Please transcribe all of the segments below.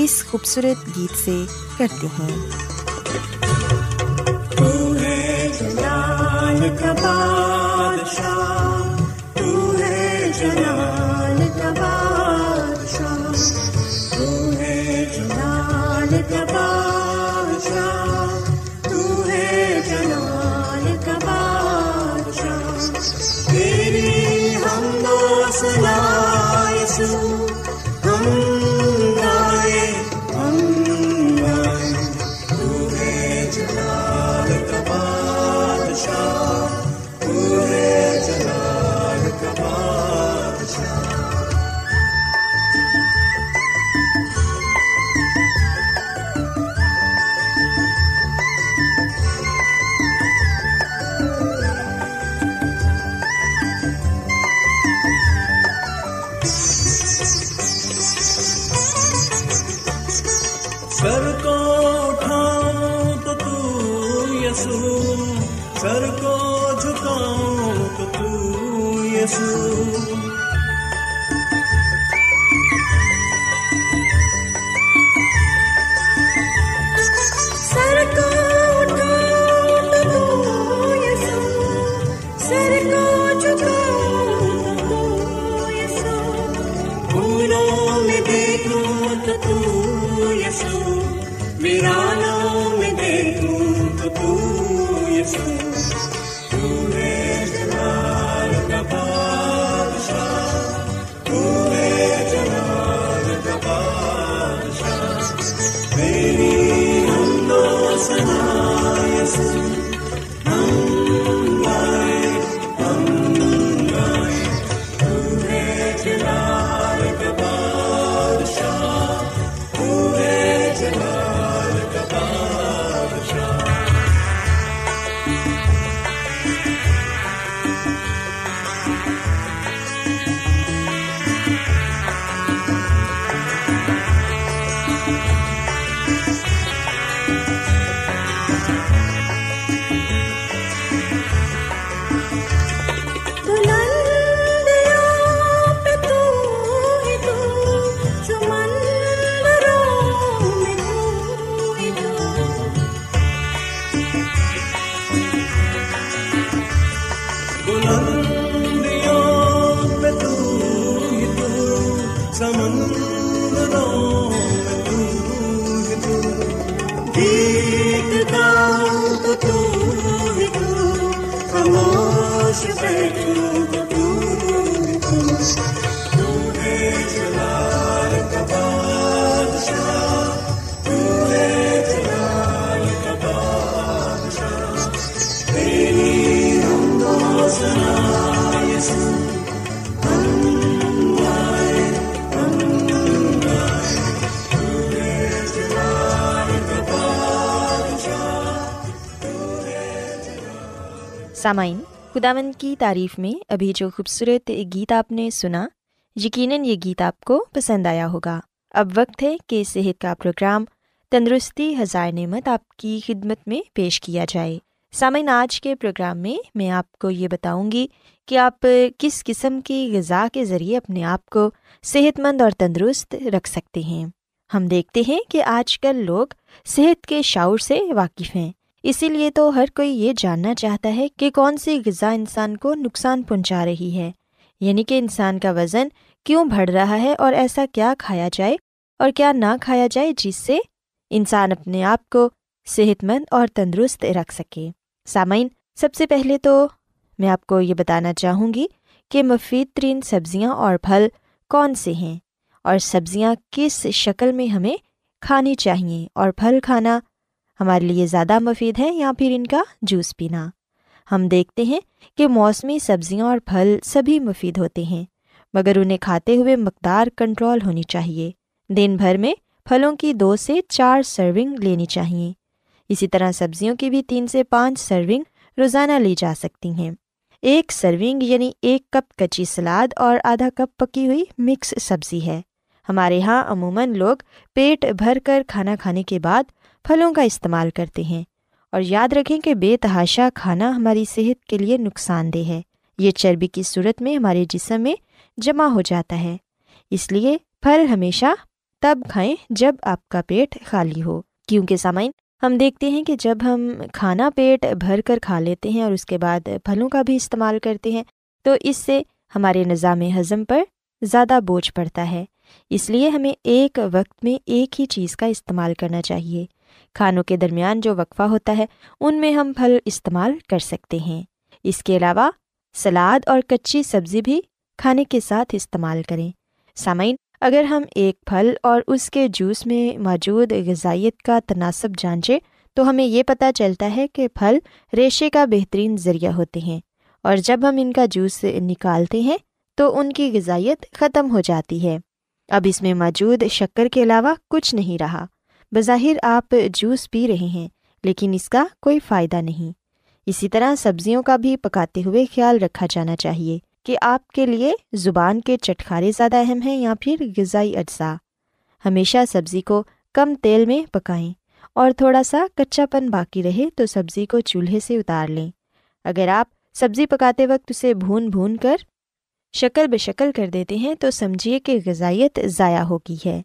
اس خوبصورت گیت سے کرتے ہیں۔ تو ہے جلال کا بادشاہ، تو ہے جلال کا بادشاہ، تو ہے جلال کا بادشاہ، تو ہے جلال کا بادشاہ، تیری حمد و ثنا یسوع سامعین، خداوند کی تعریف میں ابھی جو خوبصورت گیت آپ نے سنا، یقیناً یہ گیت آپ کو پسند آیا ہوگا۔ اب وقت ہے کہ صحت کا پروگرام تندرستی ہزار نعمت آپ کی خدمت میں پیش کیا جائے۔ سامعین، آج کے پروگرام میں میں آپ کو یہ بتاؤں گی کہ آپ کس قسم کی غذا کے ذریعے اپنے آپ کو صحت مند اور تندرست رکھ سکتے ہیں۔ ہم دیکھتے ہیں کہ آج کل لوگ صحت کے شعور سے واقف ہیں، اسی لیے تو ہر کوئی یہ جاننا چاہتا ہے کہ کون سی غذا انسان کو نقصان پہنچا رہی ہے، یعنی کہ انسان کا وزن کیوں بڑھ رہا ہے اور ایسا کیا کھایا جائے اور کیا نہ کھایا جائے جس سے انسان اپنے آپ کو صحت مند اور تندرست رکھ سکے۔ سامعین، سب سے پہلے تو میں آپ کو یہ بتانا چاہوں گی کہ مفید ترین سبزیاں اور پھل کون سے ہیں اور سبزیاں کس شکل میں ہمیں کھانی چاہیے اور پھل کھانا ہمارے لیے زیادہ مفید ہے یا پھر ان کا جوس پینا۔ ہم دیکھتے ہیں کہ موسمی سبزیاں اور پھل سبھی مفید ہوتے ہیں، مگر انہیں کھاتے ہوئے مقدار کنٹرول ہونی چاہیے۔ دن بھر میں پھلوں کی 2 سے 4 سرونگ لینی چاہیے۔ اسی طرح سبزیوں کی بھی 3 سے 5 سرونگ روزانہ لی جا سکتی ہیں۔ 1 سرونگ یعنی 1 کپ کچی سلاد اور آدھا کپ پکی ہوئی مکس سبزی ہے۔ ہمارے ہاں عموماً لوگ پیٹ بھر کر کھانا کھانے کے بعد پھلوں کا استعمال کرتے ہیں، اور یاد رکھیں کہ بے تحاشا کھانا ہماری صحت کے لیے نقصان دہ ہے۔ یہ چربی کی صورت میں ہمارے جسم میں جمع ہو جاتا ہے، اس لیے پھل ہمیشہ تب کھائیں جب آپ کا پیٹ خالی ہو، کیونکہ سامعین ہم دیکھتے ہیں کہ جب ہم کھانا پیٹ بھر کر کھا لیتے ہیں اور اس کے بعد پھلوں کا بھی استعمال کرتے ہیں تو اس سے ہمارے نظام ہضم پر زیادہ بوجھ پڑتا ہے۔ اس لیے ہمیں ایک وقت میں ایک ہی چیز کا استعمال کرنا چاہیے۔ کھانوں کے درمیان جو وقفہ ہوتا ہے ان میں ہم پھل استعمال کر سکتے ہیں۔ اس کے علاوہ سلاد اور کچی سبزی بھی کھانے کے ساتھ استعمال کریں۔ سامعین، اگر ہم ایک پھل اور اس کے جوس میں موجود غذائیت کا تناسب جانچیں تو ہمیں یہ پتہ چلتا ہے کہ پھل ریشے کا بہترین ذریعہ ہوتے ہیں، اور جب ہم ان کا جوس نکالتے ہیں تو ان کی غذائیت ختم ہو جاتی ہے۔ اب اس میں موجود شکر کے علاوہ کچھ نہیں رہا۔ بظاہر آپ جوس پی رہے ہیں لیکن اس کا کوئی فائدہ نہیں۔ اسی طرح سبزیوں کا بھی پکاتے ہوئے خیال رکھا جانا چاہیے کہ آپ کے لیے زبان کے چٹخارے زیادہ اہم ہیں یا پھر غذائی اجزاء۔ ہمیشہ سبزی کو کم تیل میں پکائیں اور تھوڑا سا کچا پن باقی رہے تو سبزی کو چولہے سے اتار لیں۔ اگر آپ سبزی پکاتے وقت اسے بھون کر شکل بشکل کر دیتے ہیں تو سمجھیے کہ غذائیت ضائع ہو گئی ہے۔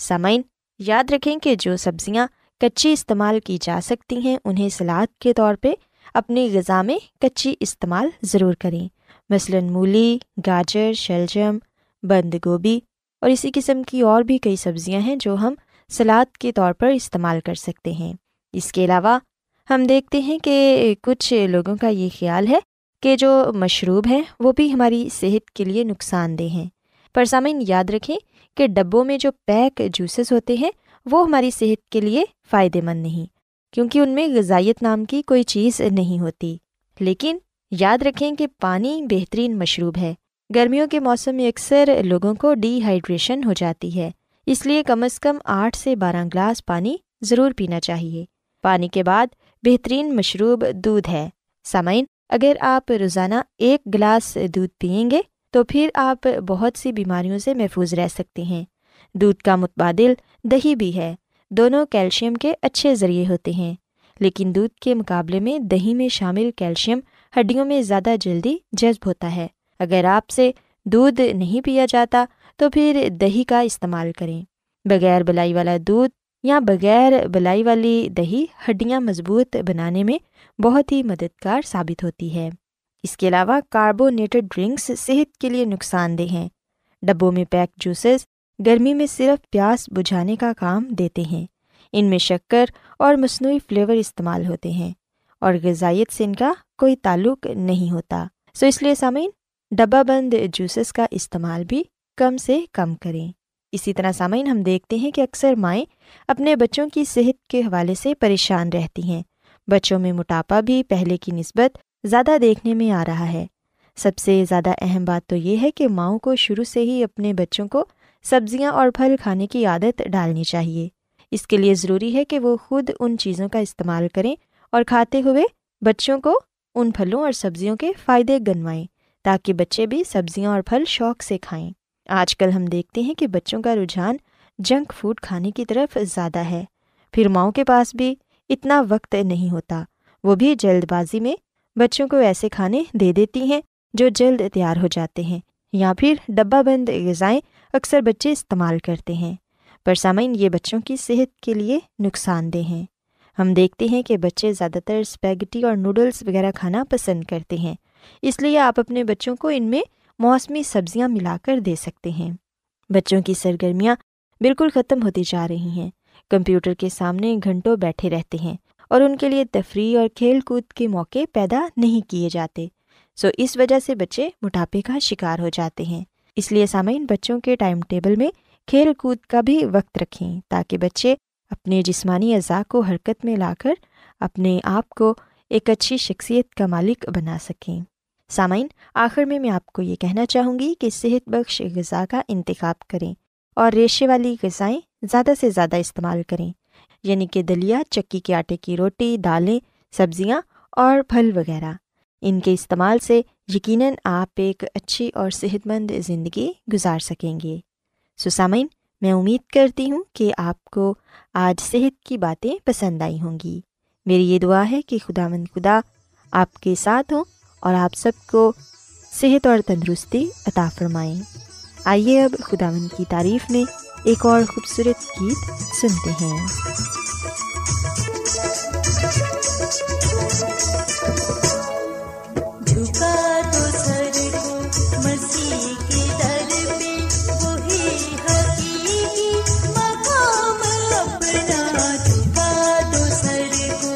سامعین، یاد رکھیں کہ جو سبزیاں کچی استعمال کی جا سکتی ہیں انہیں سلاد کے طور پہ اپنی غذا میں کچی استعمال ضرور کریں، مثلاً مولی، گاجر، شلجم، بند گوبھی اور اسی قسم کی اور بھی کئی سبزیاں ہیں جو ہم سلاد کے طور پر استعمال کر سکتے ہیں۔ اس کے علاوہ ہم دیکھتے ہیں کہ کچھ لوگوں کا یہ خیال ہے کہ جو مشروب ہیں وہ بھی ہماری صحت کے لیے نقصان دہ ہیں، پر سامعین یاد رکھیں کہ ڈبوں میں جو پیک جوسز ہوتے ہیں وہ ہماری صحت کے لیے فائدہ مند نہیں، کیونکہ ان میں غذائیت نام کی کوئی چیز نہیں ہوتی۔ لیکن یاد رکھیں کہ پانی بہترین مشروب ہے۔ گرمیوں کے موسم میں اکثر لوگوں کو ڈی ہائیڈریشن ہو جاتی ہے، اس لیے کم از کم 8 سے 12 گلاس پانی ضرور پینا چاہیے۔ پانی کے بعد بہترین مشروب دودھ ہے۔ سامعین، اگر آپ روزانہ 1 گلاس دودھ پئیں گے تو پھر آپ بہت سی بیماریوں سے محفوظ رہ سکتے ہیں۔ دودھ کا متبادل دہی بھی ہے، دونوں کیلشیم کے اچھے ذریعے ہوتے ہیں، لیکن دودھ کے مقابلے میں دہی میں شامل کیلشیم ہڈیوں میں زیادہ جلدی جذب ہوتا ہے۔ اگر آپ سے دودھ نہیں پیا جاتا تو پھر دہی کا استعمال کریں۔ بغیر بلائی والا دودھ یا بغیر بلائی والی دہی ہڈیاں مضبوط بنانے میں بہت ہی مددگار ثابت ہوتی ہے۔ اس کے علاوہ کاربونیٹڈ ڈرنکس صحت کے لیے نقصان دہ ہیں۔ ڈبوں میں پیک جوسز گرمی میں صرف پیاس بجھانے کا کام دیتے ہیں۔ ان میں شکر اور مصنوعی فلیور استعمال ہوتے ہیں اور غذائیت سے ان کا کوئی تعلق نہیں ہوتا۔ سو اس لیے سامعین ڈبہ بند جوسز کا استعمال بھی کم سے کم کریں۔ اسی طرح سامعین ہم دیکھتے ہیں کہ اکثر مائیں اپنے بچوں کی صحت کے حوالے سے پریشان رہتی ہیں۔ بچوں میں موٹاپا بھی پہلے کی نسبت زیادہ دیکھنے میں آ رہا ہے۔ سب سے زیادہ اہم بات تو یہ ہے کہ ماؤں کو شروع سے ہی اپنے بچوں کو سبزیاں اور پھل کھانے کی عادت ڈالنی چاہیے۔ اس کے لیے ضروری ہے کہ وہ خود ان چیزوں کا استعمال کریں اور کھاتے ہوئے بچوں کو ان پھلوں اور سبزیوں کے فائدے گنوائیں تاکہ بچے بھی سبزیاں اور پھل شوق سے کھائیں۔ آج کل ہم دیکھتے ہیں کہ بچوں کا رجحان جنک فوڈ کھانے کی طرف زیادہ ہے۔ پھر ماؤں کے پاس بھی اتنا وقت نہیں ہوتا، وہ بھی جلد بازی میں بچوں کو ایسے کھانے دے دیتی ہیں جو جلد تیار ہو جاتے ہیں، یا پھر ڈبہ بند غذائیں اکثر بچے استعمال کرتے ہیں۔ پر سامعین، یہ بچوں کی صحت کے لیے نقصان دہ ہیں۔ ہم دیکھتے ہیں کہ بچے زیادہ تر اسپیگٹی اور نوڈلس وغیرہ کھانا پسند کرتے ہیں، اس لیے آپ اپنے بچوں کو ان میں موسمی سبزیاں ملا کر دے سکتے ہیں۔ بچوں کی سرگرمیاں بالکل ختم ہوتی جا رہی ہیں، کمپیوٹر کے سامنے گھنٹوں بیٹھے رہتے ہیں اور ان کے لیے تفریح اور کھیل کود کے موقع پیدا نہیں کیے جاتے، سو اس وجہ سے بچے موٹاپے کا شکار ہو جاتے ہیں۔ اس لیے سامعین، بچوں کے ٹائم ٹیبل میں کھیل کود کا بھی وقت رکھیں تاکہ بچے اپنے جسمانی اعضاء کو حرکت میں لا کر اپنے آپ کو ایک اچھی شخصیت کا مالک بنا سکیں۔ سامعین، آخر میں آپ کو یہ کہنا چاہوں گی کہ صحت بخش غذا کا انتخاب کریں اور ریشے والی غذائیں زیادہ سے زیادہ استعمال کریں، یعنی کہ دلیا، چکی کے آٹے کی روٹی، دالیں، سبزیاں اور پھل وغیرہ۔ ان کے استعمال سے یقیناً آپ ایک اچھی اور صحت مند زندگی گزار سکیں گے۔ سامعین، میں امید کرتی ہوں کہ آپ کو آج صحت کی باتیں پسند آئی ہوں گی۔ میری یہ دعا ہے کہ خداوند خدا آپ کے ساتھ ہوں اور آپ سب کو صحت اور تندرستی عطا فرمائیں۔ آئیے اب خداوند کی تعریف میں ایک اور خوبصورت گیت سنتے ہیں۔ جھکا تو سر کو مسیح کے در پہ، وہی حقیقی مقام اپنا۔ جھکا تو سر کو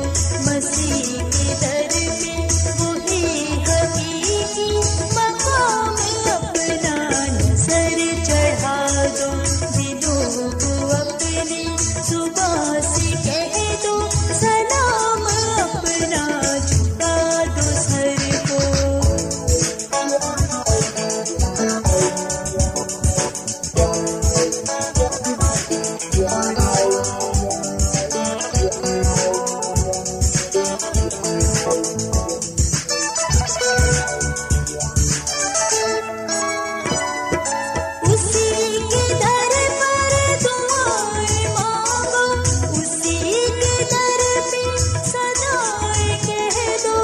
مسیح کے در پہ، وہی حقیقی مقام اپنا۔ نظر چڑھا دو دلوں کو اپنے، صبح سے کہہ دو سلام اپنا۔ جھکا دو سر کو، اسی کے در پر دعائیں مانگو، اسی کے در پہ صدائیں کہہ دو۔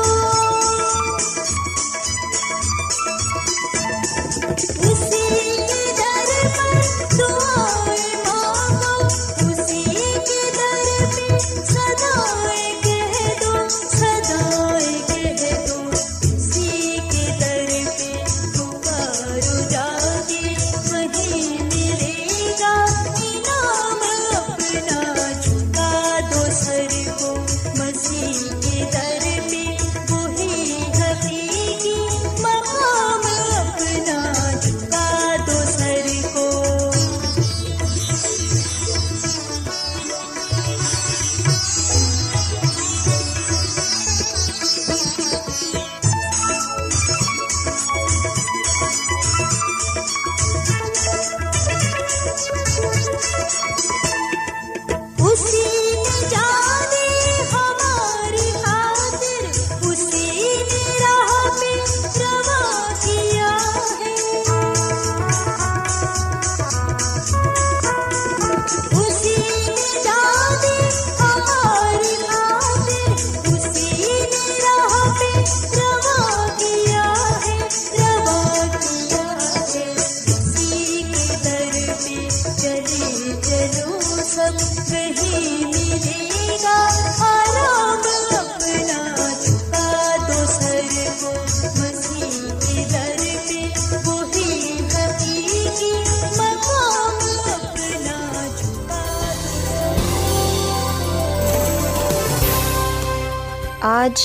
اسی کے در پر دعائیں مانگو، اسی کے در پہ صدائیں کہہ دو، صدائیں کہہ دو۔ اسی کے در پہ پکارو جاگے، وہیں ملے گا انعام اپنا۔ جھکا دو سر کو مسیح کے در پہ، وہی حقیقی مقام اپنا۔ جھکا دو سر کو، اسی نے جانے ہماری خاطر، اسی نے راہ پہ رواں کیا ہے۔ اسی نے جانے ہماری خاطر، اسی نے راہ پہ رواں کیا ہے، رواں کیا ہے۔ اسی کے در پہ چلے چلو سب، وہیں ملے گا آرام اپنا۔ جھکا دو سر کو مسیح کے در پہ، وہی حقیقی مقام اپنا۔ جھکا آج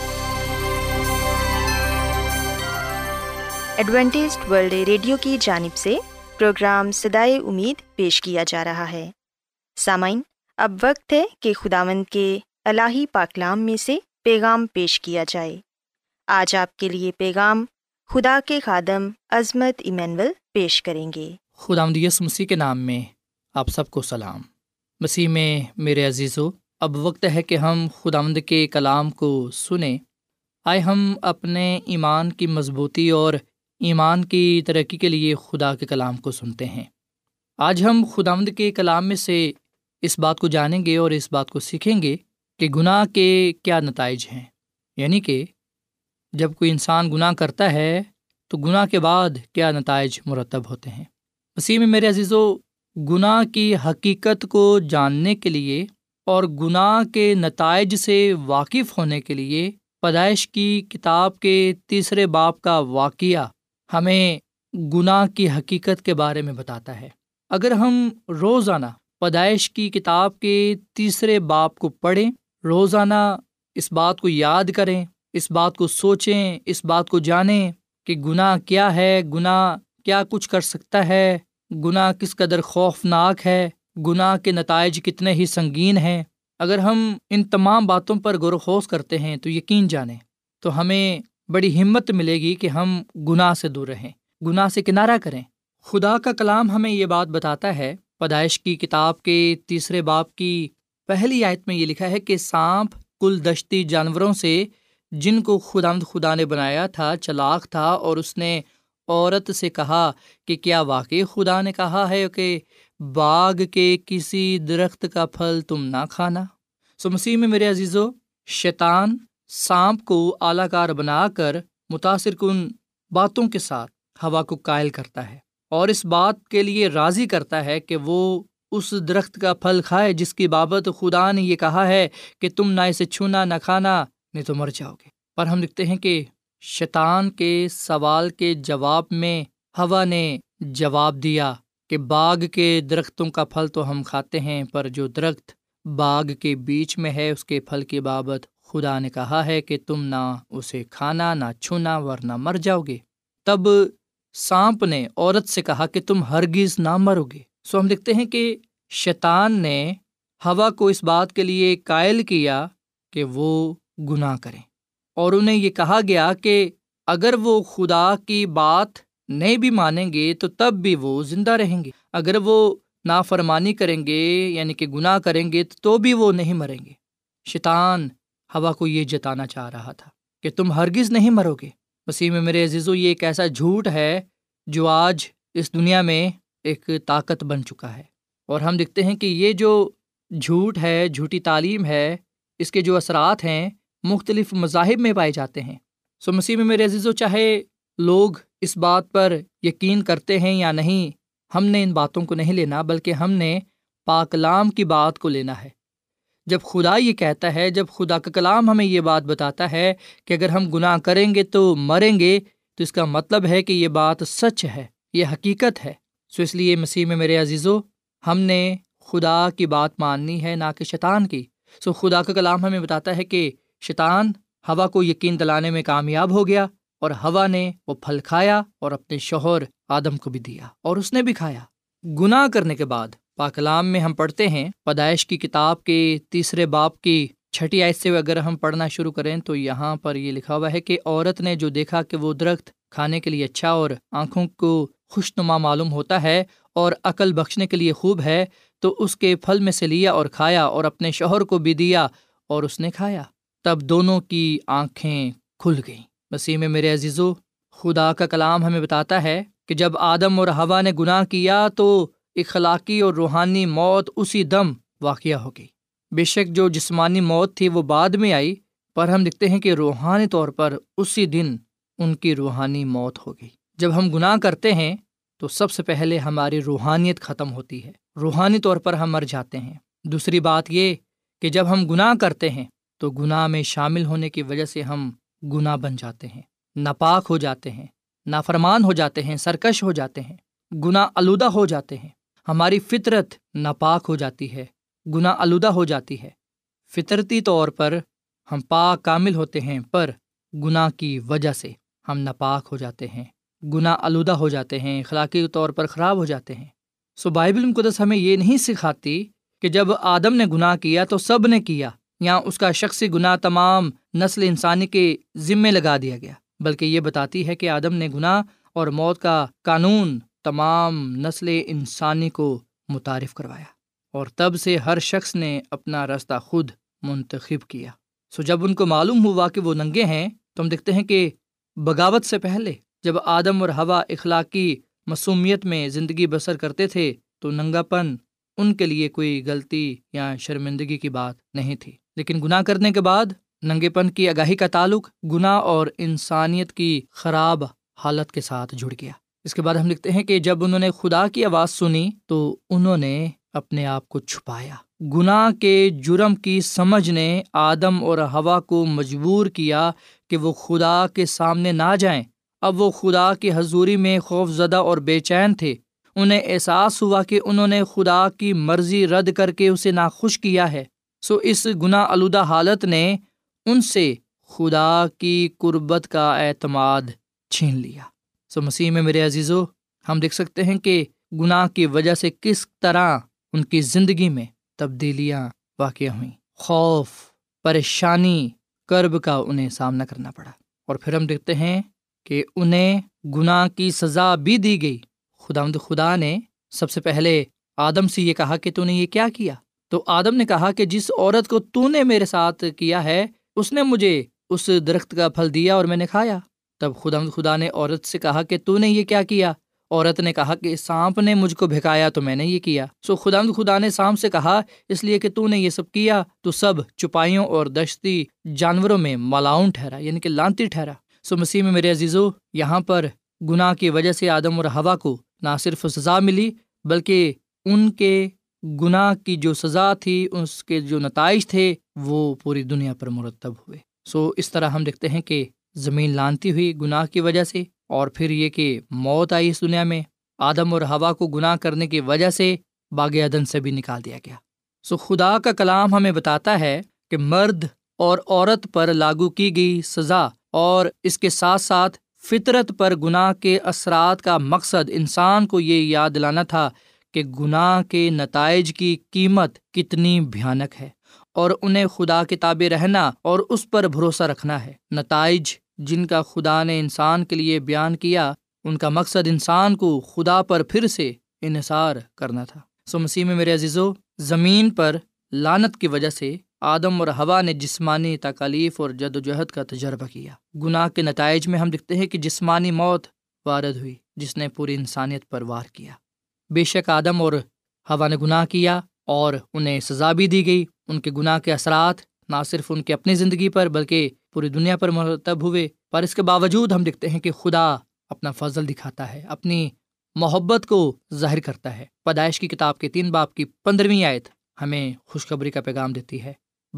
ایڈوینٹسٹ ورلڈ ریڈیو کی جانب سے پروگرام صدائے امید پیش کیا جا رہا ہے۔ سامعین، اب وقت ہے کہ خداوند کے الہی پاکلام میں سے پیغام پیش کیا جائے۔ آج آپ کے لیے پیغام خدا کے خادم عظمت ایمینول پیش کریں گے۔ خداوند یسوع مسیح کے نام میں آپ سب کو سلام۔ مسیح میں میرے عزیزو، اب وقت ہے کہ ہم خداوند کے کلام کو سنیں۔ آئے ہم اپنے ایمان کی مضبوطی اور ایمان کی ترقی کے لیے خدا کے کلام کو سنتے ہیں۔ آج ہم خداوند کے کلام میں سے اس بات کو جانیں گے اور اس بات کو سیکھیں گے کہ گناہ کے کیا نتائج ہیں، یعنی کہ جب کوئی انسان گناہ کرتا ہے تو گناہ کے بعد کیا نتائج مرتب ہوتے ہیں۔ مسیح میں میرے عزیزو، گناہ کی حقیقت کو جاننے کے لیے اور گناہ کے نتائج سے واقف ہونے کے لیے پیدائش کی کتاب کے 3 باب کا واقعہ ہمیں گناہ کی حقیقت کے بارے میں بتاتا ہے۔ اگر ہم روزانہ پیدائش کی کتاب کے 3 باب کو پڑھیں، روزانہ اس بات کو یاد کریں، اس بات کو سوچیں، اس بات کو جانیں کہ گناہ کیا ہے، گناہ کیا کچھ کر سکتا ہے، گناہ کس قدر خوفناک ہے، گناہ کے نتائج کتنے ہی سنگین ہیں۔ اگر ہم ان تمام باتوں پر غور و خوض کرتے ہیں تو یقین جانیں تو ہمیں بڑی ہمت ملے گی کہ ہم گناہ سے دور رہیں، گناہ سے کنارہ کریں۔ خدا کا کلام ہمیں یہ بات بتاتا ہے، پیدائش کی کتاب کے 3 باب کی پہلی آیت میں یہ لکھا ہے کہ سانپ کل دشتی جانوروں سے، جن کو خدا نے بنایا تھا، چلاک تھا، اور اس نے عورت سے کہا کہ کیا واقعی خدا نے کہا ہے کہ باغ کے کسی درخت کا پھل تم نہ کھانا؟ مسیح میں میرے عزیزو، شیطان سانپ کو اعلی کار بنا کر متاثر کن باتوں کے ساتھ ہوا کو قائل کرتا ہے اور اس بات کے لیے راضی کرتا ہے کہ وہ اس درخت کا پھل کھائے جس کی بابت خدا نے یہ کہا ہے کہ تم نہ اسے چھونا، نہ کھانا، نہیں تو مر جاؤ گے۔ پر ہم دیکھتے ہیں کہ شیطان کے سوال کے جواب میں ہوا نے جواب دیا کہ باغ کے درختوں کا پھل تو ہم کھاتے ہیں، پر جو درخت باغ کے بیچ میں ہے اس کے پھل کی بابت خدا نے کہا ہے کہ تم نہ اسے کھانا، نہ چھونا، ورنہ مر جاؤ گے۔ تب سانپ نے عورت سے کہا کہ تم ہرگز نہ مرو گے۔ ہم دیکھتے ہیں کہ شیطان نے ہوا کو اس بات کے لیے قائل کیا کہ وہ گناہ کریں، اور انہیں یہ کہا گیا کہ اگر وہ خدا کی بات نہیں بھی مانیں گے تو تب بھی وہ زندہ رہیں گے، اگر وہ نافرمانی کریں گے یعنی کہ گناہ کریں گے تو بھی وہ نہیں مریں گے۔ شیطان ہوا کو یہ جتانا چاہ رہا تھا کہ تم ہرگز نہیں مرو گے۔ مسیح میں میرے عزیزو، یہ ایک ایسا جھوٹ ہے جو آج اس دنیا میں ایک طاقت بن چکا ہے، اور ہم دیکھتے ہیں کہ یہ جو جھوٹ ہے، جھوٹی تعلیم ہے، اس کے جو اثرات ہیں مختلف مذاہب میں پائے جاتے ہیں۔ مسیح میں میرے عزیزو، چاہے لوگ اس بات پر یقین کرتے ہیں یا نہیں، ہم نے ان باتوں کو نہیں لینا، بلکہ ہم نے پاک کلام کی بات کو لینا ہے۔ جب خدا یہ کہتا ہے، جب خدا کا کلام ہمیں یہ بات بتاتا ہے کہ اگر ہم گناہ کریں گے تو مریں گے، تو اس کا مطلب ہے کہ یہ بات سچ ہے، یہ حقیقت ہے۔ اس لیے مسیح میں میرے عزیزو، ہم نے خدا کی بات ماننی ہے، نہ کہ شیطان کی۔ خدا کا کلام ہمیں بتاتا ہے کہ شیطان ہوا کو یقین دلانے میں کامیاب ہو گیا، اور ہوا نے وہ پھل کھایا اور اپنے شوہر آدم کو بھی دیا، اور اس نے بھی کھایا۔ گناہ کرنے کے بعد پاک کلام میں ہم پڑھتے ہیں، پیدائش کی کتاب کے 3 باب کی 6 آیت سے اگر ہم پڑھنا شروع کریں تو یہاں پر یہ لکھا ہوا ہے کہ عورت نے جو دیکھا کہ وہ درخت کھانے کے لیے اچھا اور آنکھوں کو خوشنما معلوم ہوتا ہے اور عقل بخشنے کے لیے خوب ہے، تو اس کے پھل میں سے لیا اور کھایا، اور اپنے شوہر کو بھی دیا اور اس نے کھایا۔ تب دونوں کی آنکھیں کھل گئیں۔ مسیح میں میرے عزیزو، خدا کا کلام ہمیں بتاتا ہے کہ جب آدم اور حوا نے گناہ کیا تو اخلاقی اور روحانی موت اسی دم واقعہ ہو گئی۔ بے شک جو جسمانی موت تھی وہ بعد میں آئی، پر ہم دیکھتے ہیں کہ روحانی طور پر اسی دن ان کی روحانی موت ہو گئی۔ جب ہم گناہ کرتے ہیں تو سب سے پہلے ہماری روحانیت ختم ہوتی ہے، روحانی طور پر ہم مر جاتے ہیں۔ دوسری بات یہ کہ جب ہم گناہ کرتے ہیں تو گناہ میں شامل ہونے کی وجہ سے ہم گناہ بن جاتے ہیں، ناپاک ہو جاتے ہیں، نافرمان ہو جاتے ہیں، سرکش ہو جاتے ہیں، گناہ آلودہ ہو جاتے ہیں۔ ہماری فطرت ناپاک ہو جاتی ہے، گناہ آلودہ ہو جاتی ہے۔ فطرتی طور پر ہم پاک کامل ہوتے ہیں، پر گناہ کی وجہ سے ہم ناپاک ہو جاتے ہیں، گناہ آلودہ ہو جاتے ہیں، اخلاقی طور پر خراب ہو جاتے ہیں۔ سو بائبل المقدس ہمیں یہ نہیں سکھاتی کہ جب آدم نے گناہ کیا تو سب نے کیا، یا اس کا شخصی گناہ تمام نسل انسانی کے ذمے لگا دیا گیا، بلکہ یہ بتاتی ہے کہ آدم نے گناہ اور موت کا قانون تمام نسل انسانی کو متعارف کروایا، اور تب سے ہر شخص نے اپنا راستہ خود منتخب کیا۔ سو جب ان کو معلوم ہوا کہ وہ ننگے ہیں، تو ہم دیکھتے ہیں کہ بغاوت سے پہلے جب آدم اور حوا اخلاقی معصومیت میں زندگی بسر کرتے تھے، تو ننگا پن ان کے لیے کوئی غلطی یا شرمندگی کی بات نہیں تھی، لیکن گناہ کرنے کے بعد ننگے پن کی آگاہی کا تعلق گناہ اور انسانیت کی خراب حالت کے ساتھ جڑ گیا۔ اس کے بعد ہم لکھتے ہیں کہ جب انہوں نے خدا کی آواز سنی تو انہوں نے اپنے آپ کو چھپایا۔ گناہ کے جرم کی سمجھ نے آدم اور حوا کو مجبور کیا کہ وہ خدا کے سامنے نہ جائیں۔ اب وہ خدا کی حضوری میں خوف زدہ اور بے چین تھے۔ انہیں احساس ہوا کہ انہوں نے خدا کی مرضی رد کر کے اسے ناخوش کیا ہے۔ سو اس گناہ آلودہ حالت نے ان سے خدا کی قربت کا اعتماد چھین لیا۔ سو مسیح میں میرے عزیزو، ہم دیکھ سکتے ہیں کہ گناہ کی وجہ سے کس طرح ان کی زندگی میں تبدیلیاں واقع ہوئیں۔ خوف، پریشانی، کرب کا انہیں سامنا کرنا پڑا، اور پھر ہم دیکھتے ہیں کہ انہیں گناہ کی سزا بھی دی گئی۔ خداوند خدا نے سب سے پہلے آدم سے یہ کہا کہ تو نے یہ کیا کیا؟ تو آدم نے کہا کہ جس عورت کو تو نے میرے ساتھ کیا ہے، اس نے مجھے اس درخت کا پھل دیا اور میں نے کھایا۔ تب خداوند خدا نے عورت سے کہا کہ تو نے یہ کیا کیا؟ عورت نے کہا کہ سانپ نے مجھ کو بھکایا تو میں نے یہ کیا۔ سو خداوند خدا نے سانپ سے کہا، اس لیے کہ تو نے یہ سب کیا، تو سب چپائیوں اور دشتی جانوروں میں ملاؤن ٹھہرا، یعنی کہ لانتی ٹھہرا۔ سو مسیح میں میرے عزیزو، یہاں پر گناہ کی وجہ سے آدم اور حوا کو نہ صرف سزا ملی، بلکہ ان کے گناہ کی جو سزا تھی، اس کے جو نتائج تھے، وہ پوری دنیا پر مرتب ہوئے۔ سو اس طرح ہم دیکھتے ہیں کہ زمین لانتی ہوئی گناہ کی وجہ سے، اور پھر یہ کہ موت آئی اس دنیا میں۔ آدم اور حوا کو گناہ کرنے کی وجہ سے باغ عدن سے بھی نکال دیا گیا۔ سو خدا کا کلام ہمیں بتاتا ہے کہ مرد اور عورت پر لاگو کی گئی سزا اور اس کے ساتھ ساتھ فطرت پر گناہ کے اثرات کا مقصد انسان کو یہ یاد دلانا تھا کہ گناہ کے نتائج کی قیمت کتنی بھیانک ہے، اور انہیں خدا کے تابع رہنا اور اس پر بھروسہ رکھنا ہے۔ نتائج جن کا خدا نے انسان کے لیے بیان کیا، ان کا مقصد انسان کو خدا پر پھر سے انحصار کرنا تھا۔ سو مسیح میں میرے عزیزو، زمین پر لعنت کی وجہ سے آدم اور حوا نے جسمانی تکالیف اور جد و جہد کا تجربہ کیا۔ گناہ کے نتائج میں ہم دیکھتے ہیں کہ جسمانی موت وارد ہوئی، جس نے پوری انسانیت پر وار کیا۔ بے شک آدم اور حوا نے گناہ کیا اور انہیں سزا بھی دی گئی۔ ان کے گناہ کے اثرات نہ صرف ان کے اپنی زندگی پر بلکہ پوری دنیا پر مرتب ہوئے، پر اس کے باوجود ہم دیکھتے ہیں کہ خدا اپنا فضل دکھاتا ہے، اپنی محبت کو ظاہر کرتا ہے۔ پیدائش کی کتاب کے 3 باب کی 15ویں آیت ہمیں خوشخبری کا پیغام دیتی ہے۔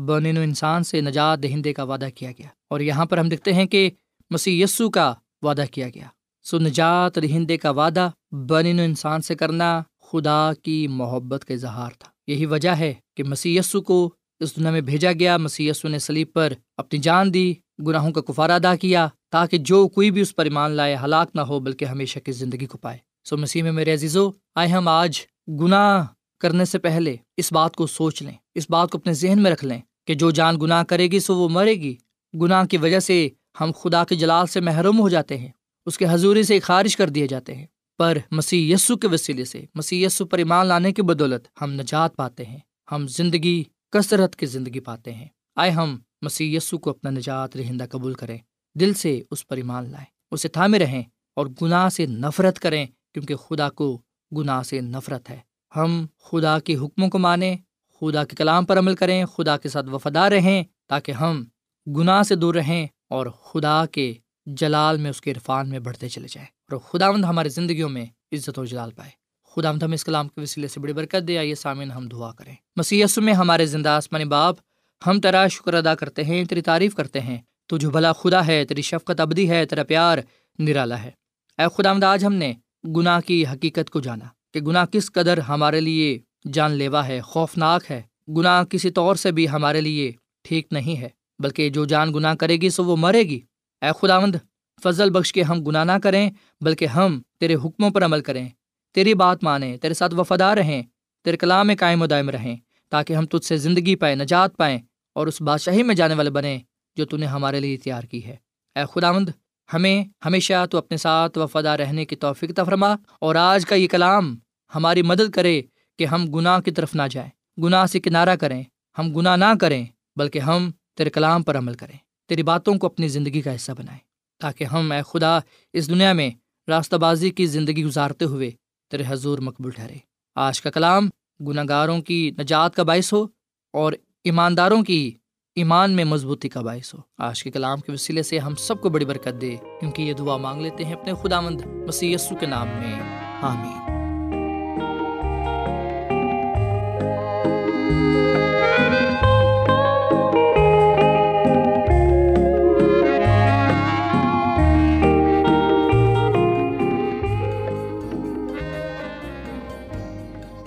بنی نوع انسان سے نجات دہندے کا وعدہ کیا گیا، اور یہاں پر ہم دیکھتے ہیں کہ مسیح یسوع کا وعدہ کیا گیا۔ سو نجات دہندے کا وعدہ بنی نوع انسان سے کرنا خدا کی محبت کا اظہار تھا۔ یہی وجہ ہے کہ مسیح یسوع کو اس دنیا میں بھیجا گیا۔ مسیح یسوع نے صلیب پر اپنی جان دی، گناہوں کا کفارہ ادا کیا، تاکہ جو کوئی بھی اس پر ایمان لائے ہلاک نہ ہو بلکہ ہمیشہ کی زندگی کو پائے۔ سو مسیح میں میرے عزیزو، آئے ہم آج گناہ کرنے سے پہلے اس بات کو سوچ لیں، اس بات کو اپنے ذہن میں رکھ لیں کہ جو جان گناہ کرے گی سو وہ مرے گی۔ گناہ کی وجہ سے ہم خدا کے جلال سے محروم ہو جاتے ہیں، اس کے حضوری سے خارج کر دیے جاتے ہیں، پر مسیح یسوع کے وسیلے سے، مسیح یسوع پر ایمان لانے کی بدولت ہم نجات پاتے ہیں، ہم زندگی کثرت کی زندگی پاتے ہیں۔ آئے ہم مسیح یسوع کو اپنا نجات دہندہ قبول کریں، دل سے اس پر ایمان لائیں، اسے تھامے رہیں اور گناہ سے نفرت کریں، کیونکہ خدا کو گناہ سے نفرت ہے۔ ہم خدا کے حکموں کو مانیں، خدا کے کلام پر عمل کریں، خدا کے ساتھ وفادار رہیں، تاکہ ہم گناہ سے دور رہیں اور خدا کے جلال میں، اس کے عرفان میں بڑھتے چلے جائیں، اور خداوند ہماری زندگیوں میں عزت و جلال پائے۔ خداوند ہمیں اس کلام کے وسیلے سے بڑی برکت دے۔ آئیے سامعین، ہم دعا کریں۔ مسیح یسوع میں ہمارے زندہ آسمانی باپ، ہم تیرا شکر ادا کرتے ہیں، تیری تعریف کرتے ہیں، تو جو بھلا خدا ہے، تیری شفقت ابدی ہے، تیرا پیار نرالا ہے۔ اے خداوند، آج ہم نے گناہ کی حقیقت کو جانا کہ گناہ کس قدر ہمارے لیے جان لیوا ہے، خوفناک ہے۔ گناہ کسی طور سے بھی ہمارے لیے ٹھیک نہیں ہے، بلکہ جو جان گناہ کرے گی سو وہ مرے گی۔ اے خداوند، فضل بخش کے ہم گناہ نہ کریں، بلکہ ہم تیرے حکموں پر عمل کریں، تیری بات مانیں، تیرے ساتھ وفادار رہیں، تیرے کلام میں قائم و دائم رہیں، تاکہ ہم تجھ سے زندگی پائیں، نجات پائیں اور اس بادشاہی میں جانے والے بنیں جو تو نے ہمارے لیے تیار کی ہے۔ اے خداوند، ہمیں ہمیشہ تو اپنے ساتھ وفادار رہنے کی توفیق عطا فرما، اور آج کا یہ کلام ہماری مدد کرے کہ ہم گناہ کی طرف نہ جائیں، گناہ سے کنارہ کریں، ہم گناہ نہ کریں، بلکہ ہم تیرے کلام پر عمل کریں، تیری باتوں کو اپنی زندگی کا حصہ بنائیں، تاکہ ہم اے خدا اس دنیا میں راستہ بازی کی زندگی گزارتے ہوئے تیرے حضور مقبول ٹھہرے۔ آج کا کلام گناہ گاروں کی نجات کا باعث ہو اور ایمانداروں کی ایمان میں مضبوطی کا باعث ہو۔ آج کے کلام کے وسیلے سے ہم سب کو بڑی برکت دے، کیونکہ یہ دعا مانگ لیتے ہیں اپنے خداوند مسیح یسوع کے نام میں، آمین۔